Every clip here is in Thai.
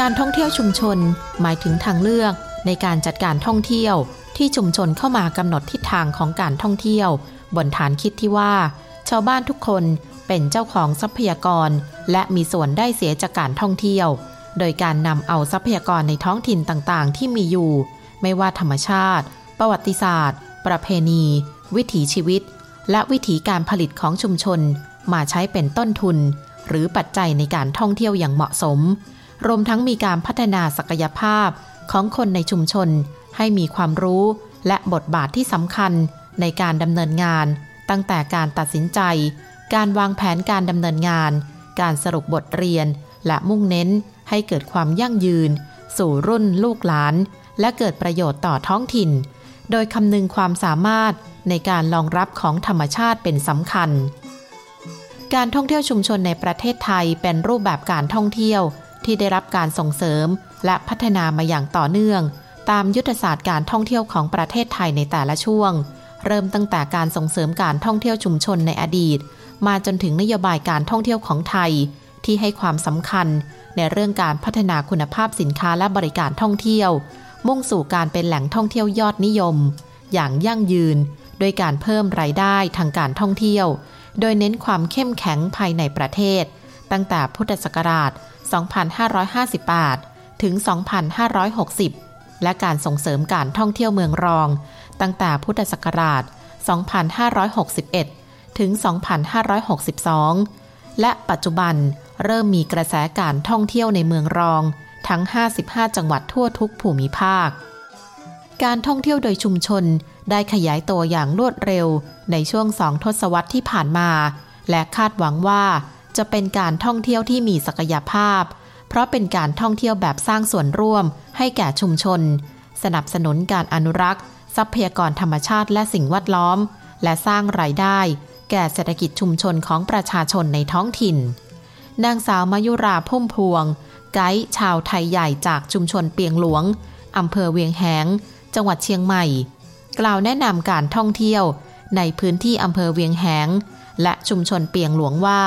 การท่องเที่ยวชุมชนหมายถึงทางเลือกในการจัดการท่องเที่ยวที่ชุมชนเข้ามากำหนดทิศทางของการท่องเที่ยวบนฐานคิดที่ว่าชาวบ้านทุกคนเป็นเจ้าของทรัพยากรและมีส่วนได้เสียจากการท่องเที่ยวโดยการนำเอาทรัพยากรในท้องถิ่นต่างๆที่มีอยู่ไม่ว่าธรรมชาติประวัติศาสตร์ประเพณีวิถีชีวิตและวิถีการผลิตของชุมชนมาใช้เป็นต้นทุนหรือปัจจัยในการท่องเที่ยวอย่างเหมาะสมรวมทั้งมีการพัฒนาศักยภาพของคนในชุมชนให้มีความรู้และบทบาทที่สำคัญในการดำเนินงานตั้งแต่การตัดสินใจการวางแผนการดำเนินงานการสรุปบทเรียนและมุ่งเน้นให้เกิดความยั่งยืนสู่รุ่นลูกหลานและเกิดประโยชน์ต่อท้องถิ่นโดยคำนึงความสามารถในการรองรับของธรรมชาติเป็นสำคัญการท่องเที่ยวชุมชนในประเทศไทยเป็นรูปแบบการท่องเที่ยวที่ได้รับการส่งเสริมและพัฒนามาอย่างต่อเนื่องตามยุทธศาสตร์การท่องเที่ยวของประเทศไทยในแต่ละช่วงเริ่มตั้งแต่การส่งเสริมการท่องเที่ยวชุมชนในอดีตมาจนถึงนโยบายการท่องเที่ยวของไทยที่ให้ความสำคัญในเรื่องการพัฒนาคุณภาพสินค้าและบริการท่องเที่ยวมุ่งสู่การเป็นแหล่งท่องเที่ยวยอดนิยมอย่างยั่งยืนโดยการเพิ่มรายได้ทางการท่องเที่ยวโดยเน้นความเข้มแข็งภายในประเทศตั้งแต่พุทธศักราช 2558 ถึง 2560 และการส่งเสริมการท่องเที่ยวเมืองรองตั้งแต่พุทธศักราช 2561 ถึง 2562 และปัจจุบันเริ่มมีกระแสการท่องเที่ยวในเมืองรองทั้ง 55 จังหวัดทั่วทุกภูมิภาคการท่องเที่ยวโดยชุมชนได้ขยายตัวอย่างรวดเร็วในช่วง2ทศวรรษที่ผ่านมาและคาดหวังว่าจะเป็นการท่องเที่ยวที่มีศักยภาพเพราะเป็นการท่องเที่ยวแบบสร้างส่วนร่วมให้แก่ชุมชนสนับสนุนการอนุรักษ์ทรัพยากรธรรมชาติและสิ่งแวดล้อมและสร้างรายได้แก่เศรษฐกิจชุมชนของประชาชนในท้องถิ่นนางสาวมยุราพุ่มพวงไกด์ชาวไทยใหญ่จากชุมชนเปียงหลวงอำเภอเวียงแหงจังหวัดเชียงใหม่กล่าวแนะนำการท่องเที่ยวในพื้นที่อำเภอเวียงแหงและชุมชนเปียงหลวงว่า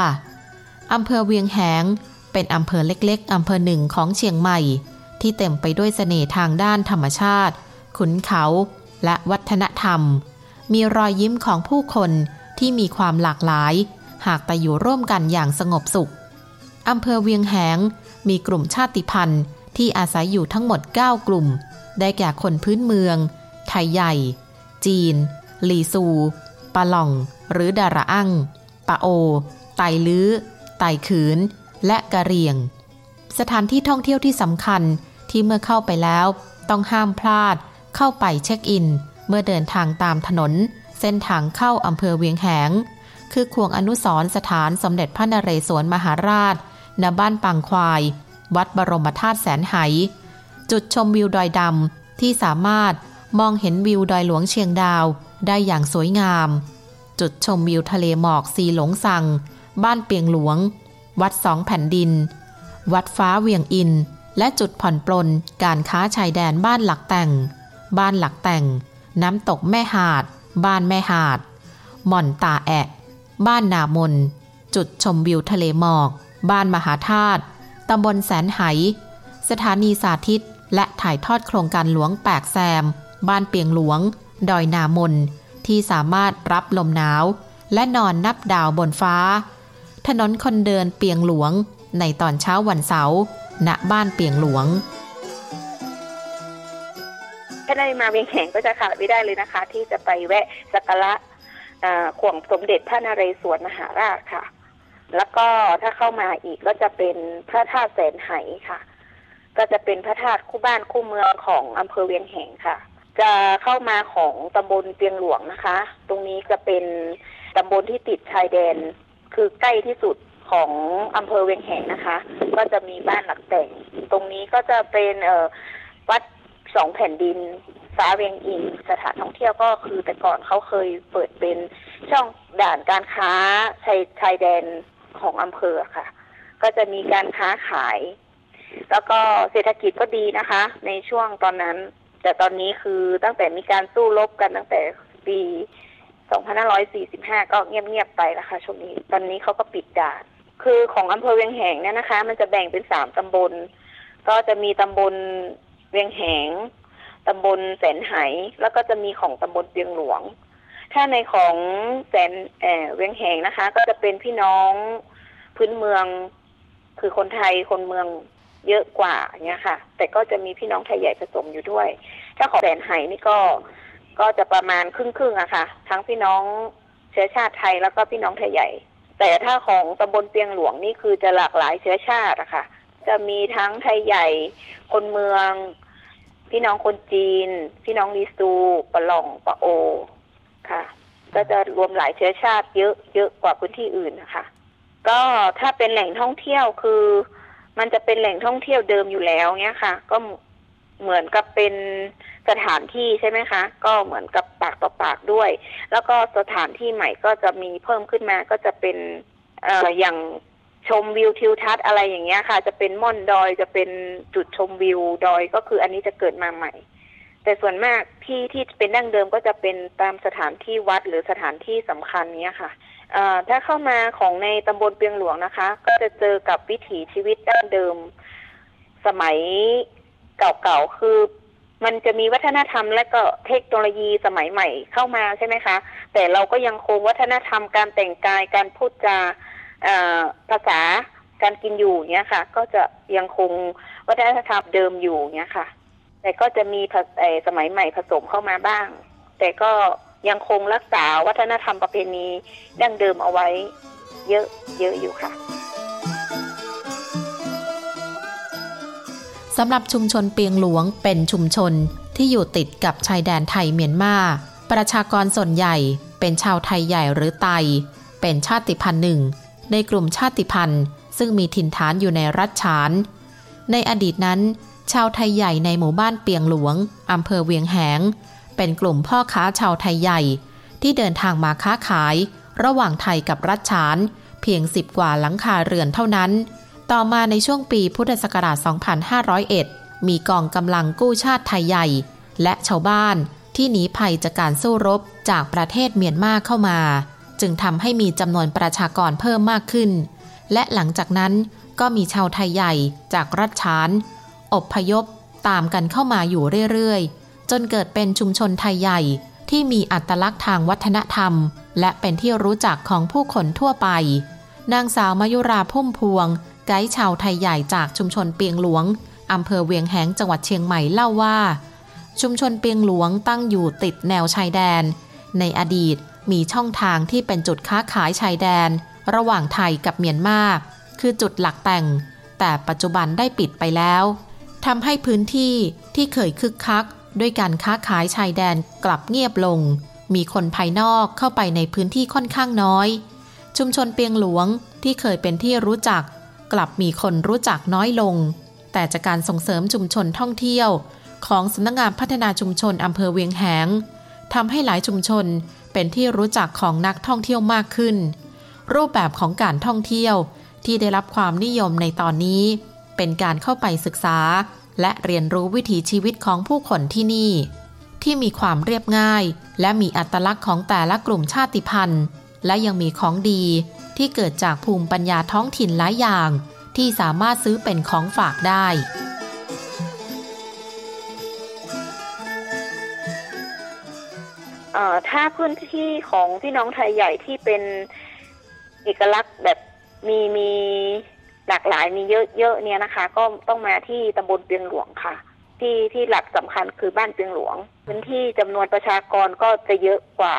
อำเภอเวียงแหงเป็นอำเภอเล็กๆอำเภอหนึ่งของเชียงใหม่ที่เต็มไปด้วยเสน่ห์ทางด้านธรรมชาติขุนเขาและวัฒนธรรมมีรอยยิ้มของผู้คนที่มีความหลากหลายหากแต่อยู่ร่วมกันอย่างสงบสุขอำเภอเวียงแหงมีกลุ่มชาติพันธุ์ที่อาศัยอยู่ทั้งหมด9กลุ่มได้แก่คนพื้นเมืองไทยใหญ่จีนลีซูปะหล่องหรือดาระอั่งปะโอไตลื้อไตขืนและกะเหรี่ยงสถานที่ท่องเที่ยวที่สำคัญที่เมื่อเข้าไปแล้วต้องห้ามพลาดเข้าไปเช็คอินเมื่อเดินทางตามถนนเส้นทางเข้าอำเภอเวียงแหงคือควงอนุสรณ์สถานสมเด็จพระนเรศวรมหาราชณบ้านปางควายวัดบรมธาตุแสนไหจุดชมวิวดอยดำที่สามารถมองเห็นวิวดอยหลวงเชียงดาวได้อย่างสวยงามจุดชมวิวทะเลหมอกซีหลงสังบ้านเปียงหลวงวัดสองแผ่นดินวัดฟ้าเวียงอินและจุดผ่อนปลนการค้าชายแดนบ้านหลักแต่งบ้านหลักแต่งน้ำตกแม่หาดบ้านแม่หาดหม่อนตาแอะบ้านนามนจุดชมวิวทะเลหมอกบ้านมหาธาตุตำบลแสนไหสถานีสาธิตและถ่ายทอดโครงการหลวงแปกแซมบ้านเปียงหลวงดอยนามนที่สามารถรับลมหนาวและนอนนับดาวบนฟ้าถนนคนเดินเปียงหลวงในตอนเช้าวันเสาร์ณบ้านเปียงหลวงถ้าได้มาเวียงแหงก็จะขาดไม่ได้เลยนะคะที่จะไปแวะสักการะข่วงสมเด็จพระนเรศวรมหาราชค่ะแล้วก็ถ้าเข้ามาอีกก็จะเป็นพระธาตุแสนไหค่ะก็จะเป็นพระธาตุคู่บ้านคู่เมืองของอำเภอเวียงแหงค่ะจะเข้ามาของตำบลเปียงหลวงนะคะตรงนี้จะเป็นตำบลที่ติดชายแดน คือใกล้ที่สุดของอำเภอเวียงแหงนะคะก็จะมีบ้านหลักแต่งตรงนี้ก็จะเป็นวัดสองแผ่นดินฟ้าเวียงอินสถานท่องเที่ยวก็คือแต่ก่อนเขาเคยเปิดเป็นช่องด่านการค้าชายแดนของอำเภอค่ะก็จะมีการค้าขายแล้วก็เศรษฐกิจก็ดีนะคะในช่วงตอนนั้นแต่ตอนนี้คือตั้งแต่มีการสู้รบกันตั้งแต่ปี2545ก็เงียบๆไปแล้วค่ะช่วงนี้ตอนนี้เขาก็ปิดด่านคือของอำเภอเวียงแหงเนี่ยนะคะมันจะแบ่งเป็น3ตำบลก็จะมีตำบลเวียงแหงตำบลแสนไหแล้วก็จะมีของตำบลเวียงหลวงถ้าในของเวียงแหงนะคะก็จะเป็นพี่น้องพื้นเมืองคือคนไทยคนเมืองเยอะกว่าเงี้ยค่ะแต่ก็จะมีพี่น้องไทยใหญ่ผสมอยู่ด้วยถ้าของแสนไหนี่ก็จะประมาณครึ่งๆอะค่ะทั้งพี่น้องเชื้อชาติไทยแล้วก็พี่น้องไทยใหญ่แต่ถ้าของตำบลเวียงหลวงนี่คือจะหลากหลายเชื้อชาติอะค่ะจะมีทั้งไทยใหญ่คนเมืองพี่น้องคนจีนพี่น้องลีซูปะหล่องปะโอค่ะก็จะรวมหลายเชื้อชาติเยอะกว่าพื้นที่อื่นนะคะก็ถ้าเป็นแหล่งท่องเที่ยวคือมันจะเป็นแหล่งท่องเที่ยวเดิมอยู่แล้วเนี้ยค่ะก็เหมือนกับเป็นสถานที่ใช่ไหมคะก็เหมือนกับปากต่อปากด้วยแล้วก็สถานที่ใหม่ก็จะมีเพิ่มขึ้นมาก็จะเป็นอย่างชมวิวทิวทัศน์อะไรอย่างเงี้ยค่ะจะเป็นม่อนดอยจะเป็นจุดชมวิวดอยก็คืออันนี้จะเกิดมาใหม่แต่ส่วนมากที่เป็นดั้งเดิมก็จะเป็นตามสถานที่วัดหรือสถานที่สำคัญเนี้ยค่ะถ้าเข้ามาของในตำบลเวียงหลวงนะคะก็จะเจอกับวิถีชีวิตดั้งเดิมสมัยเก่าๆคือมันจะมีวัฒนธรรมและก็เทคโนโลยีสมัยใหม่เข้ามาใช่ไหมคะแต่เราก็ยังคงวัฒนธรรมการแต่งกายการพูดจาภาษาการกินอยู่เนี้ยค่ะก็จะยังคงวัฒนธรรมเดิมอยู่เนี้ยค่ะแต่ก็จะมีสมัยใหม่ผสมเข้ามาบ้างแต่ก็ยังคงรักษาวัฒนธรรมประเพณีดั้งเดิมเอาไว้เยอะอยู่ค่ะสำหรับชุมชนเปียงหลวงเป็นชุมชนที่อยู่ติดกับชายแดนไทยเมียนมาประชากรส่วนใหญ่เป็นชาวไทยใหญ่หรือไตเป็นชาติพันธุ์หนึ่งในกลุ่มชาติพันธุ์ซึ่งมีถิ่นฐานอยู่ในรัฐฉานในอดีตนั้นชาวไทยใหญ่ในหมู่บ้านเปียงหลวงอำเภอเวียงแหงเป็นกลุ่มพ่อค้าชาวไทยใหญ่ที่เดินทางมาค้าขายระหว่างไทยกับรัฐฉานเพียง10กว่าหลังคาเรือนเท่านั้นต่อมาในช่วงปีพุทธศักราช2501มีกองกำลังกู้ชาติไทยใหญ่และชาวบ้านที่หนีภัยจากการสู้รบจากประเทศเมียนมาเข้ามาจึงทำให้มีจำนวนประชากรเพิ่มมากขึ้นและหลังจากนั้นก็มีชาวไทยใหญ่จากรัฐฉานอบพยพตามกันเข้ามาอยู่เรื่อยๆจนเกิดเป็นชุมชนไทยใหญ่ที่มีอัตลักษณ์ทางวัฒนธรรมและเป็นที่รู้จักของผู้คนทั่วไปนางสาวมยุราพุ่มพวงไกด์ชาวไทยใหญ่จากชุมชนเปียงหลวงอำเภอเวียงแหงจังหวัดเชียงใหม่เล่าว่าชุมชนเปียงหลวงตั้งอยู่ติดแนวชายแดนในอดีตมีช่องทางที่เป็นจุดค้าขายชายแดนระหว่างไทยกับเมียนมาคือจุดหลักแต่งแต่ปัจจุบันได้ปิดไปแล้วทำให้พื้นที่ที่เคยคึกคักด้วยการค้าขายชายแดนกลับเงียบลงมีคนภายนอกเข้าไปในพื้นที่ค่อนข้างน้อยชุมชนเปียงหลวงที่เคยเป็นที่รู้จักกลับมีคนรู้จักน้อยลงแต่จากการส่งเสริมชุมชนท่องเที่ยวของสำนักงานพัฒนาชุมชนอำเภอเวียงแหงทำให้หลายชุมชนเป็นที่รู้จักของนักท่องเที่ยวมากขึ้นรูปแบบของการท่องเที่ยวที่ได้รับความนิยมในตอนนี้เป็นการเข้าไปศึกษาและเรียนรู้วิถีชีวิตของผู้คนที่นี่ที่มีความเรียบง่ายและมีอัตลักษณ์ของแต่ละกลุ่มชาติพันธุ์และยังมีของดีที่เกิดจากภูมิปัญญาท้องถิ่นหลายอย่างที่สามารถซื้อเป็นของฝากได้ถ้าพื้นที่ของพี่น้องไทยใหญ่ที่เป็นเอกลักษณ์แบบมีหลากหลายมีเยอะเนี่ยนะคะก็ต้องมาที่ตำบลเปียงหลวงค่ะที่หลักสำคัญคือบ้านเปียงหลวงพื้นที่จำนวนประชากรก็จะเยอะกว่า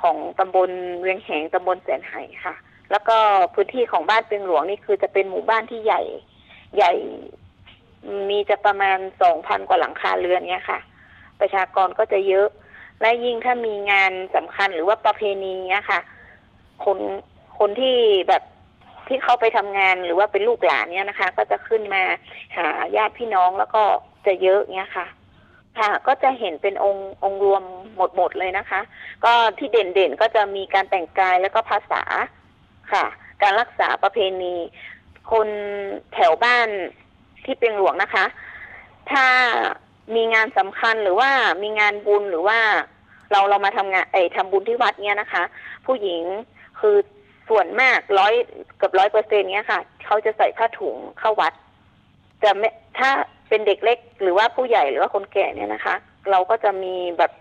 ของตำบลเวียงแหงตำบลแสนไหค่ะแล้วก็พื้นที่ของบ้านเปียงหลวงนี่คือจะเป็นหมู่บ้านที่ใหญ่มีจะประมาณ 2,000 กว่าหลังคาเรือนเนี่ยค่ะประชากรก็จะเยอะและยิ่งถ้ามีงานสำคัญหรือว่าประเพณีเนี่ยค่ะ คน คนที่แบบที่เขาไปทำงานหรือว่าเป็นลูกหลานเนี่ยนะคะก็จะขึ้นมาหาญาติพี่น้องแล้วก็จะเยอะเนี่ยค่ะค่ะก็จะเห็นเป็นองค์รวมหมดเลยนะคะก็ที่เด่นๆก็จะมีการแต่งกายแล้วก็ภาษาค่ะการรักษาประเพณีคนแถวบ้านที่เปียงหลวงนะคะถ้ามีงานสำคัญหรือว่ามีงานบุญหรือว่าเรามาทำงานทำบุญที่วัดเนี่ยนะคะผู้หญิงคือส่วนมากเกือบ 100%เนี้ยค่ะเขาจะใส่ผ้าถุงเข้าวัดจะไม่ถ้าเป็นเด็กเล็กหรือว่าผู้ใหญ่หรือว่าคนแก่เนี่ยนะคะเราก็จะมีแบบ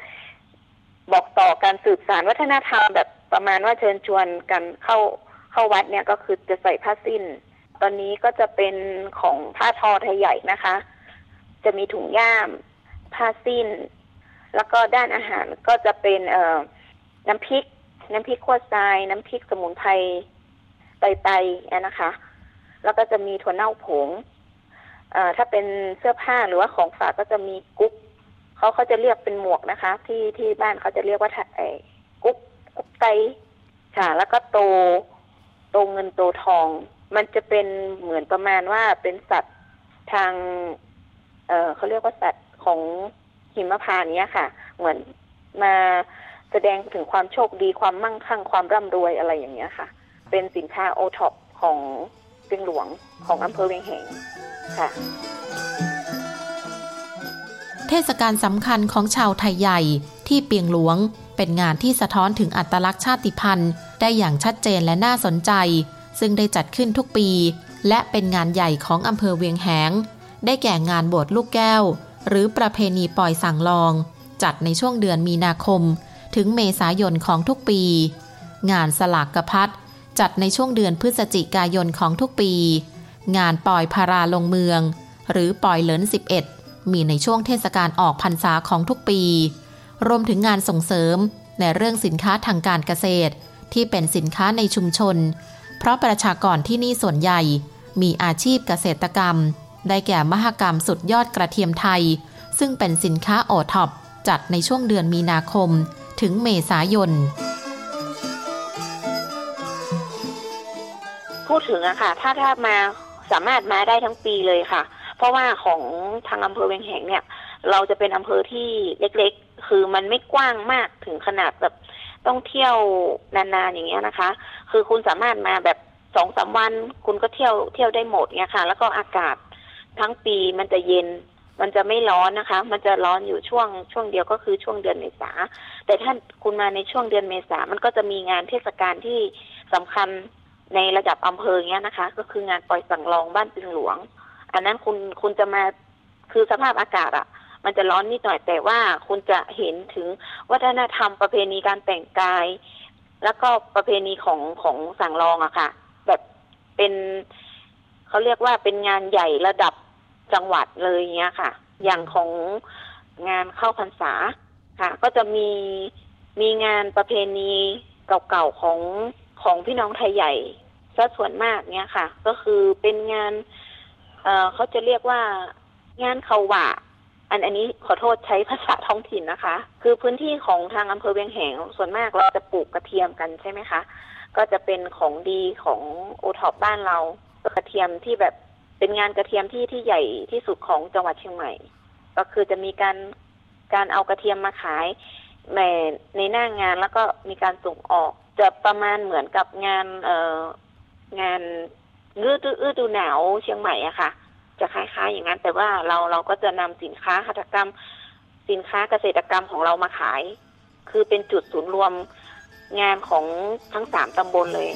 บอกต่อการสืบสานวัฒนธรรมแบบประมาณว่าเชิญชวนกันเข้าวัดเนี่ยก็คือจะใส่ผ้าสิ้นตอนนี้ก็จะเป็นของผ้าทอไทยใหญ่นะคะจะมีถุงย่ามผ้าสิ้นแล้วก็ด้านอาหารก็จะเป็นน้ำพริกขั่วทรายน้ำพริกสมุนไพรไตนะคะแล้วก็จะมีถั่วเน่าผงถ้าเป็นเสื้อผ้าหรือว่าของฝากก็จะมีกุ๊กเขาจะเรียกเป็นหมวกนะคะที่บ้านเขาจะเรียกว่ากุ๊กไตค่ะแล้วก็โตเงินโตทองมันจะเป็นเหมือนประมาณว่าเป็นสัตว์ทางเขาเรียกว่าสัตว์ของหิมพานต์เนี้ยค่ะเหมือนมาแสดงถึงความโชคดีความมั่งคั่งความร่ำรวยอะไรอย่างเงี้ยค่ะเป็นสินค้าโอท็อปของเปียงหลวงของอำเภอเวียงแหงค่ะเทศกาลสำคัญของชาวไทยใหญ่ที่เปียงหลวงเป็นงานที่สะท้อนถึงอัตลักษณ์ชาติพันธุ์ได้อย่างชัดเจนและน่าสนใจซึ่งได้จัดขึ้นทุกปีและเป็นงานใหญ่ของอำเภอเวียงแหงได้แก่งานบวชลูกแก้วหรือประเพณีปล่อยสั่งลองจัดในช่วงเดือนมีนาคมถึงเมษายนของทุกปีงานสลากกพัดจัดในช่วงเดือนพฤศจิกายนของทุกปีงานปล่อยพาราลงเมืองหรือปล่อยเหลิน11มีในช่วงเทศกาลออกพรรษาของทุกปีรวมถึงงานส่งเสริมในเรื่องสินค้าทางการเกษตรที่เป็นสินค้าในชุมชนเพราะประชากรที่นี่ส่วนใหญ่มีอาชีพเกษตรกรรมได้แก่มหกรรมสุดยอดกระเทียมไทยซึ่งเป็นสินค้าโอท็อปจัดในช่วงเดือนมีนาคมถึงเมษายนพูดถึงอะค่ะถ้ามาสามารถมาได้ทั้งปีเลยค่ะเพราะว่าของทางอำเภอเวียงแหงเนี่ยเราจะเป็นอำเภอที่เล็กๆคือมันไม่กว้างมากถึงขนาดแบบต้องเที่ยวนานๆอย่างเงี้ยนะคะคือคุณสามารถมาแบบ 2-3 วันคุณก็เที่ยวได้หมดเนี่ยค่ะแล้วก็อากาศทั้งปีมันจะเย็นมันจะไม่ร้อนนะคะมันจะร้อนอยู่ช่วงเดียวก็คือช่วงเดือนเมษาแต่ถ้าคุณมาในช่วงเดือนเมษามันก็จะมีงานเทศกาลที่สำคัญในระดับอำเภอเนี้ยนะคะก็คืองานปล่อยสั่งลองบ้านเปียงหลวงอันนั้นคุณจะมาคือสภาพอากาศอ่ะมันจะร้อนนิดหน่อยแต่ว่าคุณจะเห็นถึงวัฒนธรรมประเพณีการแต่งกายแล้วก็ประเพณีของสั่งลองอะค่ะแบบเป็นเขาเรียกว่าเป็นงานใหญ่ระดับจังหวัดเลยเงี้ยค่ะอย่างของงานเข้าพรรษาค่ะก็จะมีงานประเพณีเก่าๆของพี่น้องไทยใหญ่ซะส่วนมากเงี้ยค่ะก็คือเป็นงานเขาจะเรียกว่างานเขาหวะอันนี้ขอโทษใช้ภาษาท้องถิ่นนะคะคือพื้นที่ของทางอำเภอเวียงแหงส่วนมากเราจะปลูกกระเทียมกันใช่ไหมคะก็จะเป็นของดีของโอท็อปบ้านเรากระเทียมที่แบบเป็นงานกระเทียมที่ใหญ่ที่สุดของจังหวัดเชียงใหม่ก็คือจะมีการเอากระเทียมมาขายในหน้างานแล้วก็มีการส่งออกจะประมาณเหมือนกับงานฤดูหนาวเชียงใหม่อะค่ะจะคล้ายๆอย่างนั้นแต่ว่าเราก็จะนำสินค้าหัตถกรรมสินค้าเกษตรกรรมของเรามาขายคือเป็นจุดศูนย์รวมงานของทั้ง3ตำบลเลย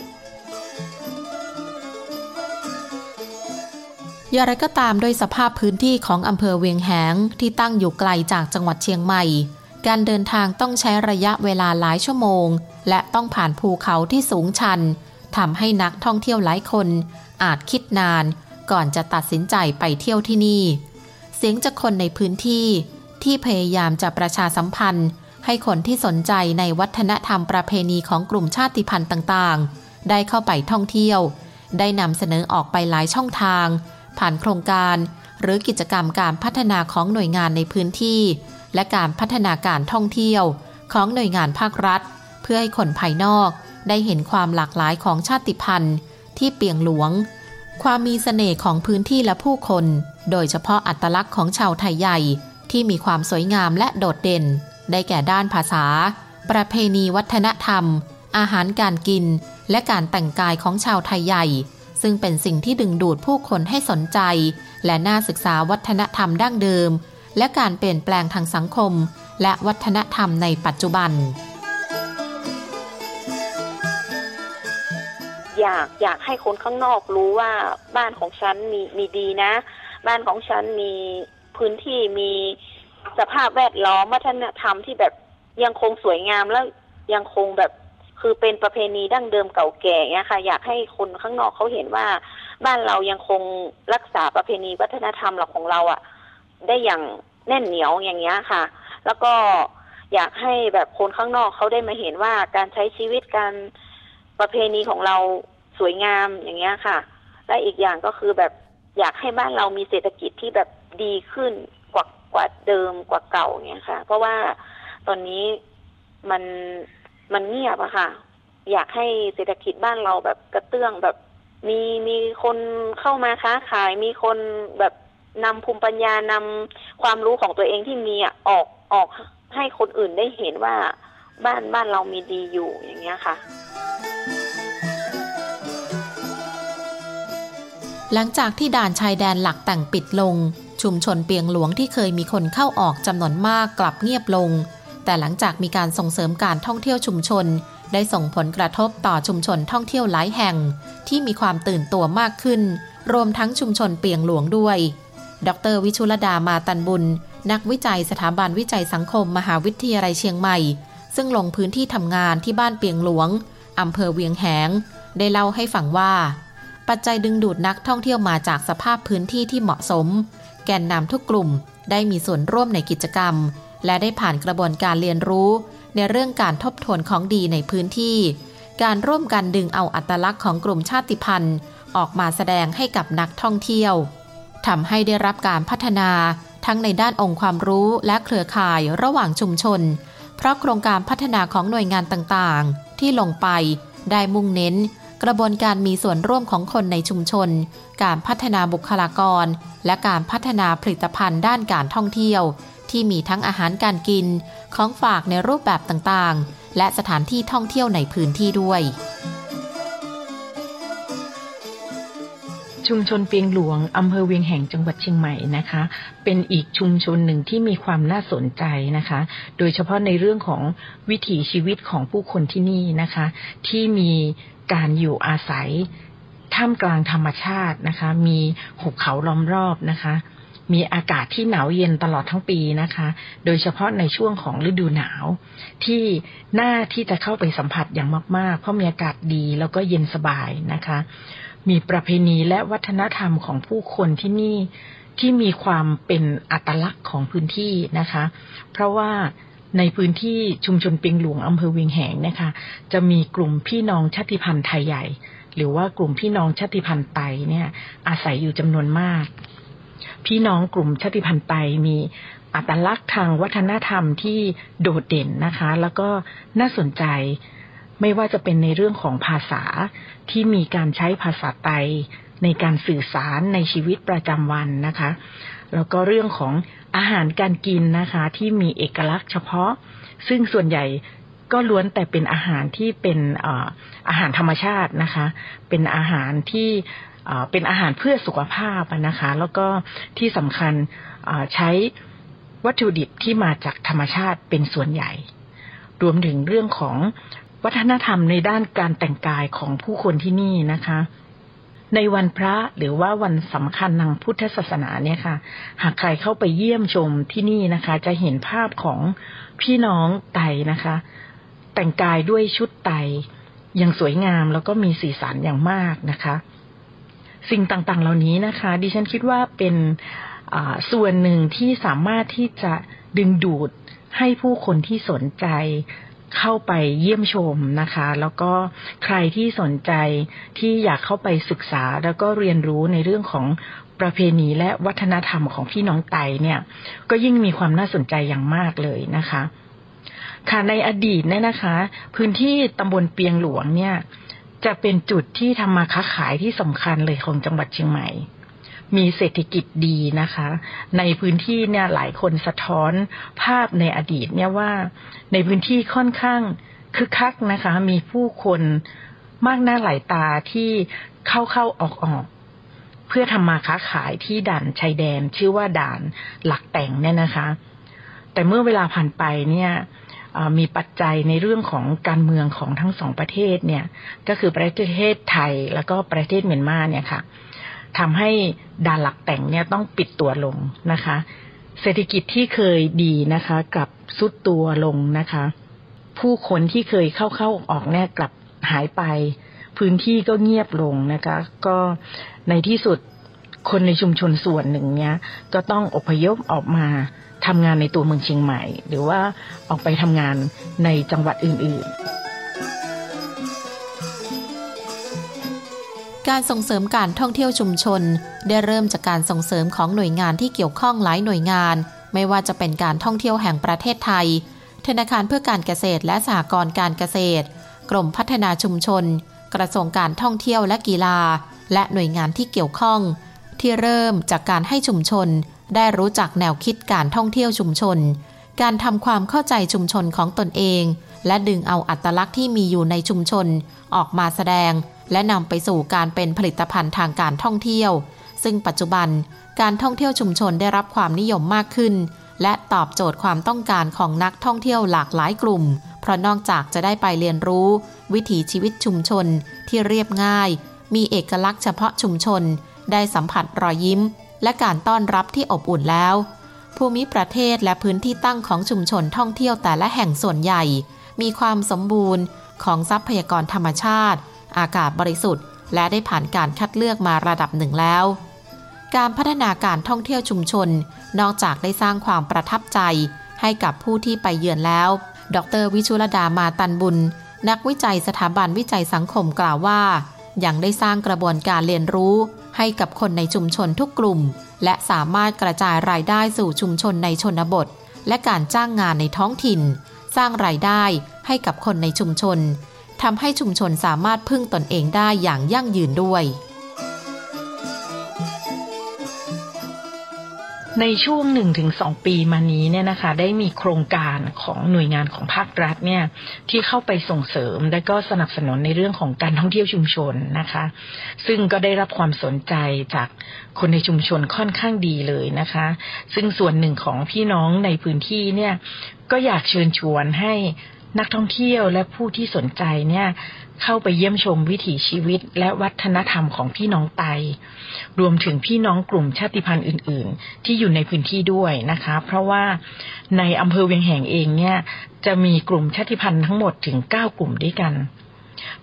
อย่างไรก็ตามโดยสภาพพื้นที่ของอำเภอเวียงแหงที่ตั้งอยู่ไกลจากจังหวัดเชียงใหม่การเดินทางต้องใช้ระยะเวลาหลายชั่วโมงและต้องผ่านภูเขาที่สูงชันทำให้นักท่องเที่ยวหลายคนอาจคิดนานก่อนจะตัดสินใจไปเที่ยวที่นี่เสียงจากคนในพื้นที่ที่พยายามจะประชาสัมพันธ์ให้คนที่สนใจในวัฒนธรรมประเพณีของกลุ่มชาติพันธุ์ต่างๆได้เข้าไปท่องเที่ยวได้นำเสนอออกไปหลายช่องทางผ่านโครงการหรือกิจกรรมการพัฒนาของหน่วยงานในพื้นที่และการพัฒนาการท่องเที่ยวของหน่วยงานภาครัฐเพื่อให้คนภายนอก ได้เห็นความหลากหลายของชาติพันธุ์ที่เปียงหลวงความมีเสน่ห์ของพื้นที่และผู้คนโดยเฉพาะอัตลักษณ์ของชาวไทยใหญ่ที่มีความสวยงามและโดดเด่นได้แก่ด้านภาษาประเพณีวัฒนธรรมอาหารการกินและการแต่งกายของชาวไทยใหญ่ซึ่งเป็นสิ่งที่ดึงดูดผู้คนให้สนใจและน่าศึกษาวัฒนธรรมดั้งเดิมและการเปลี่ยนแปลงทางสังคมและวัฒนธรรมในปัจจุบันอยากให้คนข้างนอกรู้ว่าบ้านของฉันมีดีนะบ้านของฉันมีพื้นที่มีสภาพแวดล้อมวัฒนธรรมที่แบบยังคงสวยงามและยังคงแบบคือเป็นประเพณีดั้งเดิมเก่าแก่เนี่ยค่ะอยากให้คนข้างนอกเขาเห็นว่าบ้านเรายังคงรักษาประเพณีวัฒนธรรมหลักของเราอ่ะได้อย่างแน่นเหนียวอย่างเงี้ยค่ะแล้วก็อยากให้แบบคนข้างนอกเขาได้มาเห็นว่าการใช้ชีวิตการประเพณีของเราสวยงามอย่างเงี้ยค่ะและอีกอย่างก็คือแบบอยากให้บ้านเรามีเศรษฐกิจที่แบบดีขึ้นกว่าเดิมกว่าเก่าเงี้ยค่ะเพราะว่าตอนนี้มันเงียบอะค่ะอยากให้เศรษฐกิจบ้านเราแบบกระเตื้องแบบมีคนเข้ามาค้าขายมีคนแบบนำภูมิปัญญานำความรู้ของตัวเองที่มีอะออกให้คนอื่นได้เห็นว่าบ้านเรามีดีอยู่อย่างเงี้ยค่ะหลังจากที่ด่านชายแดนหลักแต่งปิดลงชุมชนเปียงหลวงที่เคยมีคนเข้าออกจำนวนมากกลับเงียบลงแต่หลังจากมีการส่งเสริมการท่องเที่ยวชุมชนได้ส่งผลกระทบต่อชุมชนท่องเที่ยวหลายแห่งที่มีความตื่นตัวมากขึ้นรวมทั้งชุมชนเปียงหลวงด้วยดร.วิชุลดามาตันบุญนักวิจัยสถาบันวิจัยสังคมมหาวิทยาลัยเชียงใหม่ซึ่งลงพื้นที่ทำงานที่บ้านเปียงหลวงอำเภอเวียงแหงได้เล่าให้ฟังว่าปัจจัยดึงดูดนักท่องเที่ยวมาจากสภาพพื้นที่ที่เหมาะสมแกนนำทุกกลุ่มได้มีส่วนร่วมในกิจกรรมและได้ผ่านกระบวนการเรียนรู้ในเรื่องการทบทวนของดีในพื้นที่การร่วมกันดึงเอาอัตลักษณ์ของกลุ่มชาติพันธุ์ออกมาแสดงให้กับนักท่องเที่ยวทำให้ได้รับการพัฒนาทั้งในด้านองค์ความรู้และเครือข่ายระหว่างชุมชนเพราะโครงการพัฒนาของหน่วยงานต่างๆที่ลงไปได้มุ่งเน้นกระบวนการมีส่วนร่วมของคนในชุมชนการพัฒนาบุคลากรและการพัฒนาผลิตภัณฑ์ด้านการท่องเที่ยวที่มีทั้งอาหารการกินของฝากในรูปแบบต่างๆและสถานที่ท่องเที่ยวในพื้นที่ด้วยชุมชนเปียงหลวงอำเภอเวียงแห่งจังหวัดเชียงใหม่นะคะเป็นอีกชุมชนหนึ่งที่มีความน่าสนใจนะคะโดยเฉพาะในเรื่องของวิถีชีวิตของผู้คนที่นี่นะคะที่มีการอยู่อาศัยท่ามกลางธรรมชาตินะคะมีหุบเขาล้อมรอบนะคะมีอากาศที่หนาวเย็นตลอดทั้งปีนะคะโดยเฉพาะในช่วงของฤดูหนาวที่น่าที่จะเข้าไปสัมผัสอย่างมากๆเพราะมีอากาศดีแล้วก็เย็นสบายนะคะมีประเพณีและวัฒนธรรมของผู้คนที่นี่ที่มีความเป็นอัตลักษณ์ของพื้นที่นะคะเพราะว่าในพื้นที่ชุมชนเปียงหลวงอำเภอเวียงแหงนะคะจะมีกลุ่มพี่น้องชาติพันธุ์ไทยใหญ่หรือว่ากลุ่มพี่น้องชาติพันธุ์ไตเนี่ยอาศัยอยู่จำนวนมากพี่น้องกลุ่มชาติพันธุ์ไตมีอัตลักษณ์ทางวัฒนธรรมที่โดดเด่นนะคะแล้วก็น่าสนใจไม่ว่าจะเป็นในเรื่องของภาษาที่มีการใช้ภาษาไตในการสื่อสารในชีวิตประจำวันนะคะแล้วก็เรื่องของอาหารการกินนะคะที่มีเอกลักษณ์เฉพาะซึ่งส่วนใหญ่ก็ล้วนแต่เป็นอาหารที่เป็นอาหารธรรมชาตินะคะเป็นอาหารที่เป็นอาหารเพื่อสุขภาพนะคะแล้วก็ที่สำคัญใช้วัตถุดิบที่มาจากธรรมชาติเป็นส่วนใหญ่รวมถึงเรื่องของวัฒนธรรมในด้านการแต่งกายของผู้คนที่นี่นะคะในวันพระหรือว่าวันสำคัญทางพุทธศาสนาเนี่ยค่ะหากใครเข้าไปเยี่ยมชมที่นี่นะคะจะเห็นภาพของพี่น้องไตนะคะแต่งกายด้วยชุดไตอย่างสวยงามแล้วก็มีสีสันอย่างมากนะคะสิ่งต่างๆเหล่านี้นะคะดิฉันคิดว่าเป็นส่วนหนึ่งที่สามารถที่จะดึงดูดให้ผู้คนที่สนใจเข้าไปเยี่ยมชมนะคะแล้วก็ใครที่สนใจที่อยากเข้าไปศึกษาแล้วก็เรียนรู้ในเรื่องของประเพณีและวัฒนธรรมของพี่น้องไตเนี่ยก็ยิ่งมีความน่าสนใจอย่างมากเลยนะคะ ค่ะในอดีตเนี่ยนะคะพื้นที่ตำบลเปียงหลวงเนี่ยจะเป็นจุดที่ทำมาค้าขายที่สำคัญเลยของจังหวัดเชียงใหม่มีเศรษฐกิจดีนะคะในพื้นที่เนี่ยหลายคนสะท้อนภาพในอดีตเนี่ยว่าในพื้นที่ค่อนข้างคึกคักนะคะมีผู้คนมากหน้าหลายตาที่เข้าออกเพื่อทำมาค้าขายที่ด่านชายแดนชื่อว่าด่านหลักแต่งเนี่ยนะคะแต่เมื่อเวลาผ่านไปเนี่ยมีปัจจัยในเรื่องของการเมืองของทั้งสองประเทศเนี่ยก็คือประเทศไทยแล้วก็ประเทศเมียนมาเนี่ยค่ะทำให้ด่านหลักแต่งเนี่ยต้องปิดตัวลงนะคะเศรษฐกิจที่เคยดีนะคะกลับทรุดตัวลงนะคะผู้คนที่เคยเข้าออกเนี่ยกลับหายไปพื้นที่ก็เงียบลงนะคะก็ในที่สุดคนในชุมชนส่วนหนึ่งเนี่ยก็ต้องอพยพออกมาทำงานในตัวเมืองเชียงใหม่หรือว่าออกไปทำงานในจังหวัดอื่นๆการส่งเสริมการท่องเที่ยวชุมชนได้เริ่มจากการส่งเสริมของหน่วยงานที่เกี่ยวข้องหลายหน่วยงานไม่ว่าจะเป็นการท่องเที่ยวแห่งประเทศไทยธนาคารเพื่อการเกษตรและสหกรณ์การเกษตรกรมพัฒนาชุมชนกระทรวงการท่องเที่ยวและกีฬาและหน่วยงานที่เกี่ยวข้องที่เริ่มจากการให้ชุมชนได้รู้จักแนวคิดการท่องเที่ยวชุมชนการทำความเข้าใจชุมชนของตนเองและดึงเอาอัตลักษณ์ที่มีอยู่ในชุมชนออกมาแสดงและนำไปสู่การเป็นผลิตภัณฑ์ทางการท่องเที่ยวซึ่งปัจจุบันการท่องเที่ยวชุมชนได้รับความนิยมมากขึ้นและตอบโจทย์ความต้องการของนักท่องเที่ยวหลากหลายกลุ่มเพราะนอกจากจะได้ไปเรียนรู้วิถีชีวิตชุมชนที่เรียบง่ายมีเอกลักษณ์เฉพาะชุมชนได้สัมผัสรอยยิ้มและการต้อนรับที่อบอุ่นแล้วภูมิประเทศและพื้นที่ตั้งของชุมชนท่องเที่ยวแต่ละแห่งส่วนใหญ่มีความสมบูรณ์ของทรัพยากรธรรมชาติอากาศบริสุทธิ์และได้ผ่านการคัดเลือกมาระดับหนึ่งแล้วการพัฒนาการท่องเที่ยวชุมชนนอกจากได้สร้างความประทับใจให้กับผู้ที่ไปเยือนแล้วดร.วิชุลดามาตันบุญนักวิจัยสถาบันวิจัยสังคมกล่าวว่ายังได้สร้างกระบวนการเรียนรู้ให้กับคนในชุมชนทุกกลุ่มและสามารถกระจายรายได้สู่ชุมชนในชนบทและการจ้างงานในท้องถิ่นสร้างรายได้ให้กับคนในชุมชนทำให้ชุมชนสามารถพึ่งตนเองได้อย่างยั่งยืนด้วยในช่วง 1-2 ปีมานี้เนี่ยนะคะได้มีโครงการของหน่วยงานของภาครัฐเนี่ยที่เข้าไปส่งเสริมและก็สนับสนุนในเรื่องของการท่องเที่ยวชุมชนนะคะซึ่งก็ได้รับความสนใจจากคนในชุมชนค่อนข้างดีเลยนะคะซึ่งส่วนหนึ่งของพี่น้องในพื้นที่เนี่ยก็อยากเชิญชวนให้นักท่องเที่ยวและผู้ที่สนใจเนี่ยเข้าไปเยี่ยมชมวิถีชีวิตและวัฒนธรรมของพี่น้องไตรวมถึงพี่น้องกลุ่มชาติพันธุ์อื่นๆที่อยู่ในพื้นที่ด้วยนะคะเพราะว่าในอำเภอเวียงแหงเองเนี่ยจะมีกลุ่มชาติพันธุ์ทั้งหมดถึง9กลุ่มด้วยกัน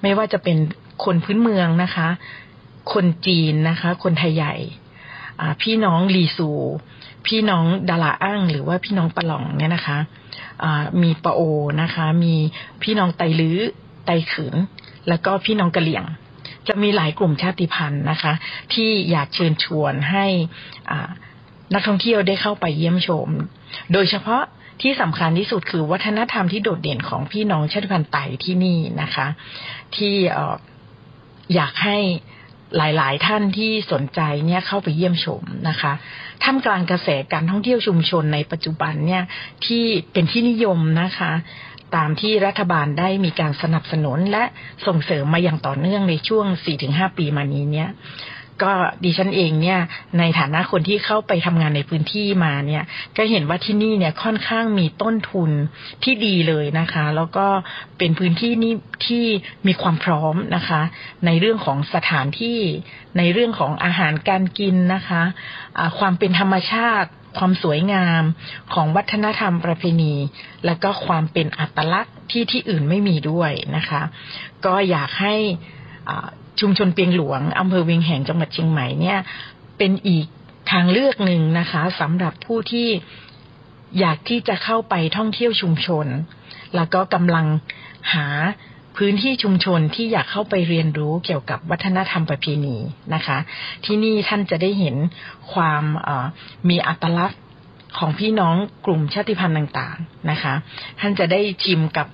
ไม่ว่าจะเป็นคนพื้นเมืองนะคะคนจีนนะคะคนไทยใหญ่พี่น้องลีซูพี่น้องดาลาอ้างหรือว่าพี่น้องปะหล่องเนี่ยนะคะมีปะโอนะคะมีพี่น้องไตลื้อไตขืนแล้วก็พี่น้องกะเหรี่ยงจะมีหลายกลุ่มชาติพันธุ์นะคะที่อยากเชิญชวนให้นักท่องเที่ยวได้เข้าไปเยี่ยมชมโดยเฉพาะที่สำคัญที่สุดคือวัฒนธรรมที่โดดเด่นของพี่น้องชาติพันธุ์ไตที่นี่นะคะที่อยากให้หลายๆท่านที่สนใจเนี่ยเข้าไปเยี่ยมชมนะคะท่ามกลางกระแสการท่องเที่ยวชุมชนในปัจจุบันเนี่ยที่เป็นที่นิยมนะคะตามที่รัฐบาลได้มีการสนับสนุนและส่งเสริมมาอย่างต่อเนื่องในช่วง 4-5 ปีมานี้เนี่ยก็ดิฉันเองเนี่ยในฐานะคนที่เข้าไปทำงานในพื้นที่มาเนี่ยก็เห็นว่าที่นี่เนี่ยค่อนข้างมีต้นทุนที่ดีเลยนะคะแล้วก็เป็นพื้นที่นี่ที่มีความพร้อมนะคะในเรื่องของสถานที่ในเรื่องของอาหารการกินนะคะความเป็นธรรมชาติความสวยงามของวัฒนธรรมประเพณีและก็ความเป็นอัตลักษณ์ที่อื่นไม่มีด้วยนะคะก็อยากให้ชุมชนเปียงหลวงอำเภอเวียงแหงจังหวัดเชียงใหม่เนี่ยเป็นอีกทางเลือกหนึ่งนะคะสำหรับผู้ที่อยากที่จะเข้าไปท่องเที่ยวชุมชนแล้วก็กำลังหาพื้นที่ชุมชนที่อยากเข้าไปเรียนรู้เกี่ยวกับวัฒนธรรมประเพณีนะคะที่นี่ท่านจะได้เห็นความมีอัตลักษณ์ ของพี่น้องกลุ่มชาติพันธุ์ต่างๆนะคะท่านจะได้ชิมกับ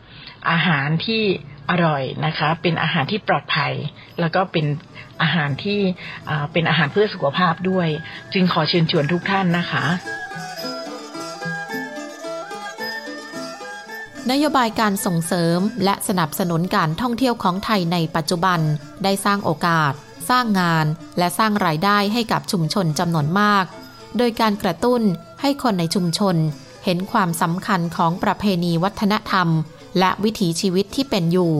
อาหารที่อร่อยนะคะเป็นอาหารที่ปลอดภัยแล้วก็เป็นอาหารที่เป็นอาหารเพื่อสุขภาพด้วยจึงขอเชิญชวนทุกท่านนะคะนโยบายการส่งเสริมและสนับสนุนการท่องเที่ยวของไทยในปัจจุบันได้สร้างโอกาสสร้างงานและสร้างรายได้ให้กับชุมชนจำนวนมากโดยการกระตุ้นให้คนในชุมชนเห็นความสำคัญของประเพณีวัฒนธรรมและวิถีชีวิตที่เป็นอยู่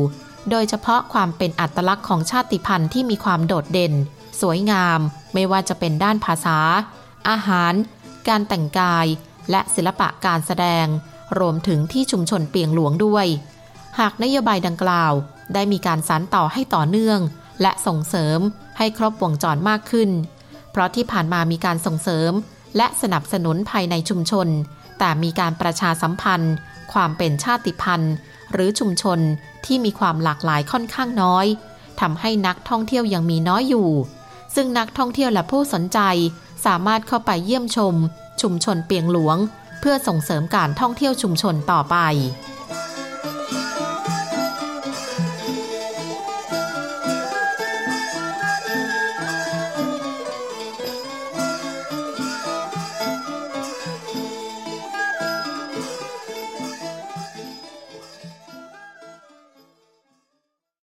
โดยเฉพาะความเป็นอัตลักษณ์ของชาติพันธุ์ที่มีความโดดเด่นสวยงามไม่ว่าจะเป็นด้านภาษาอาหารการแต่งกายและศิลปะการแสดงรวมถึงที่ชุมชนเปียงหลวงด้วยหากนโยบายดังกล่าวได้มีการสานต่อให้ต่อเนื่องและส่งเสริมให้ครบวงจรมากขึ้นเพราะที่ผ่านมามีการส่งเสริมและสนับสนุนภายในชุมชนแต่มีการประชาสัมพันธ์ความเป็นชาติพันธุ์หรือชุมชนที่มีความหลากหลายค่อนข้างน้อยทำให้นักท่องเที่ยวยังมีน้อยอยู่ซึ่งนักท่องเที่ยวและผู้สนใจสามารถเข้าไปเยี่ยมชมชุมชนเปียงหลวงเพื่อส่งเสริมการท่องเที่ยวชุมชนต่อไป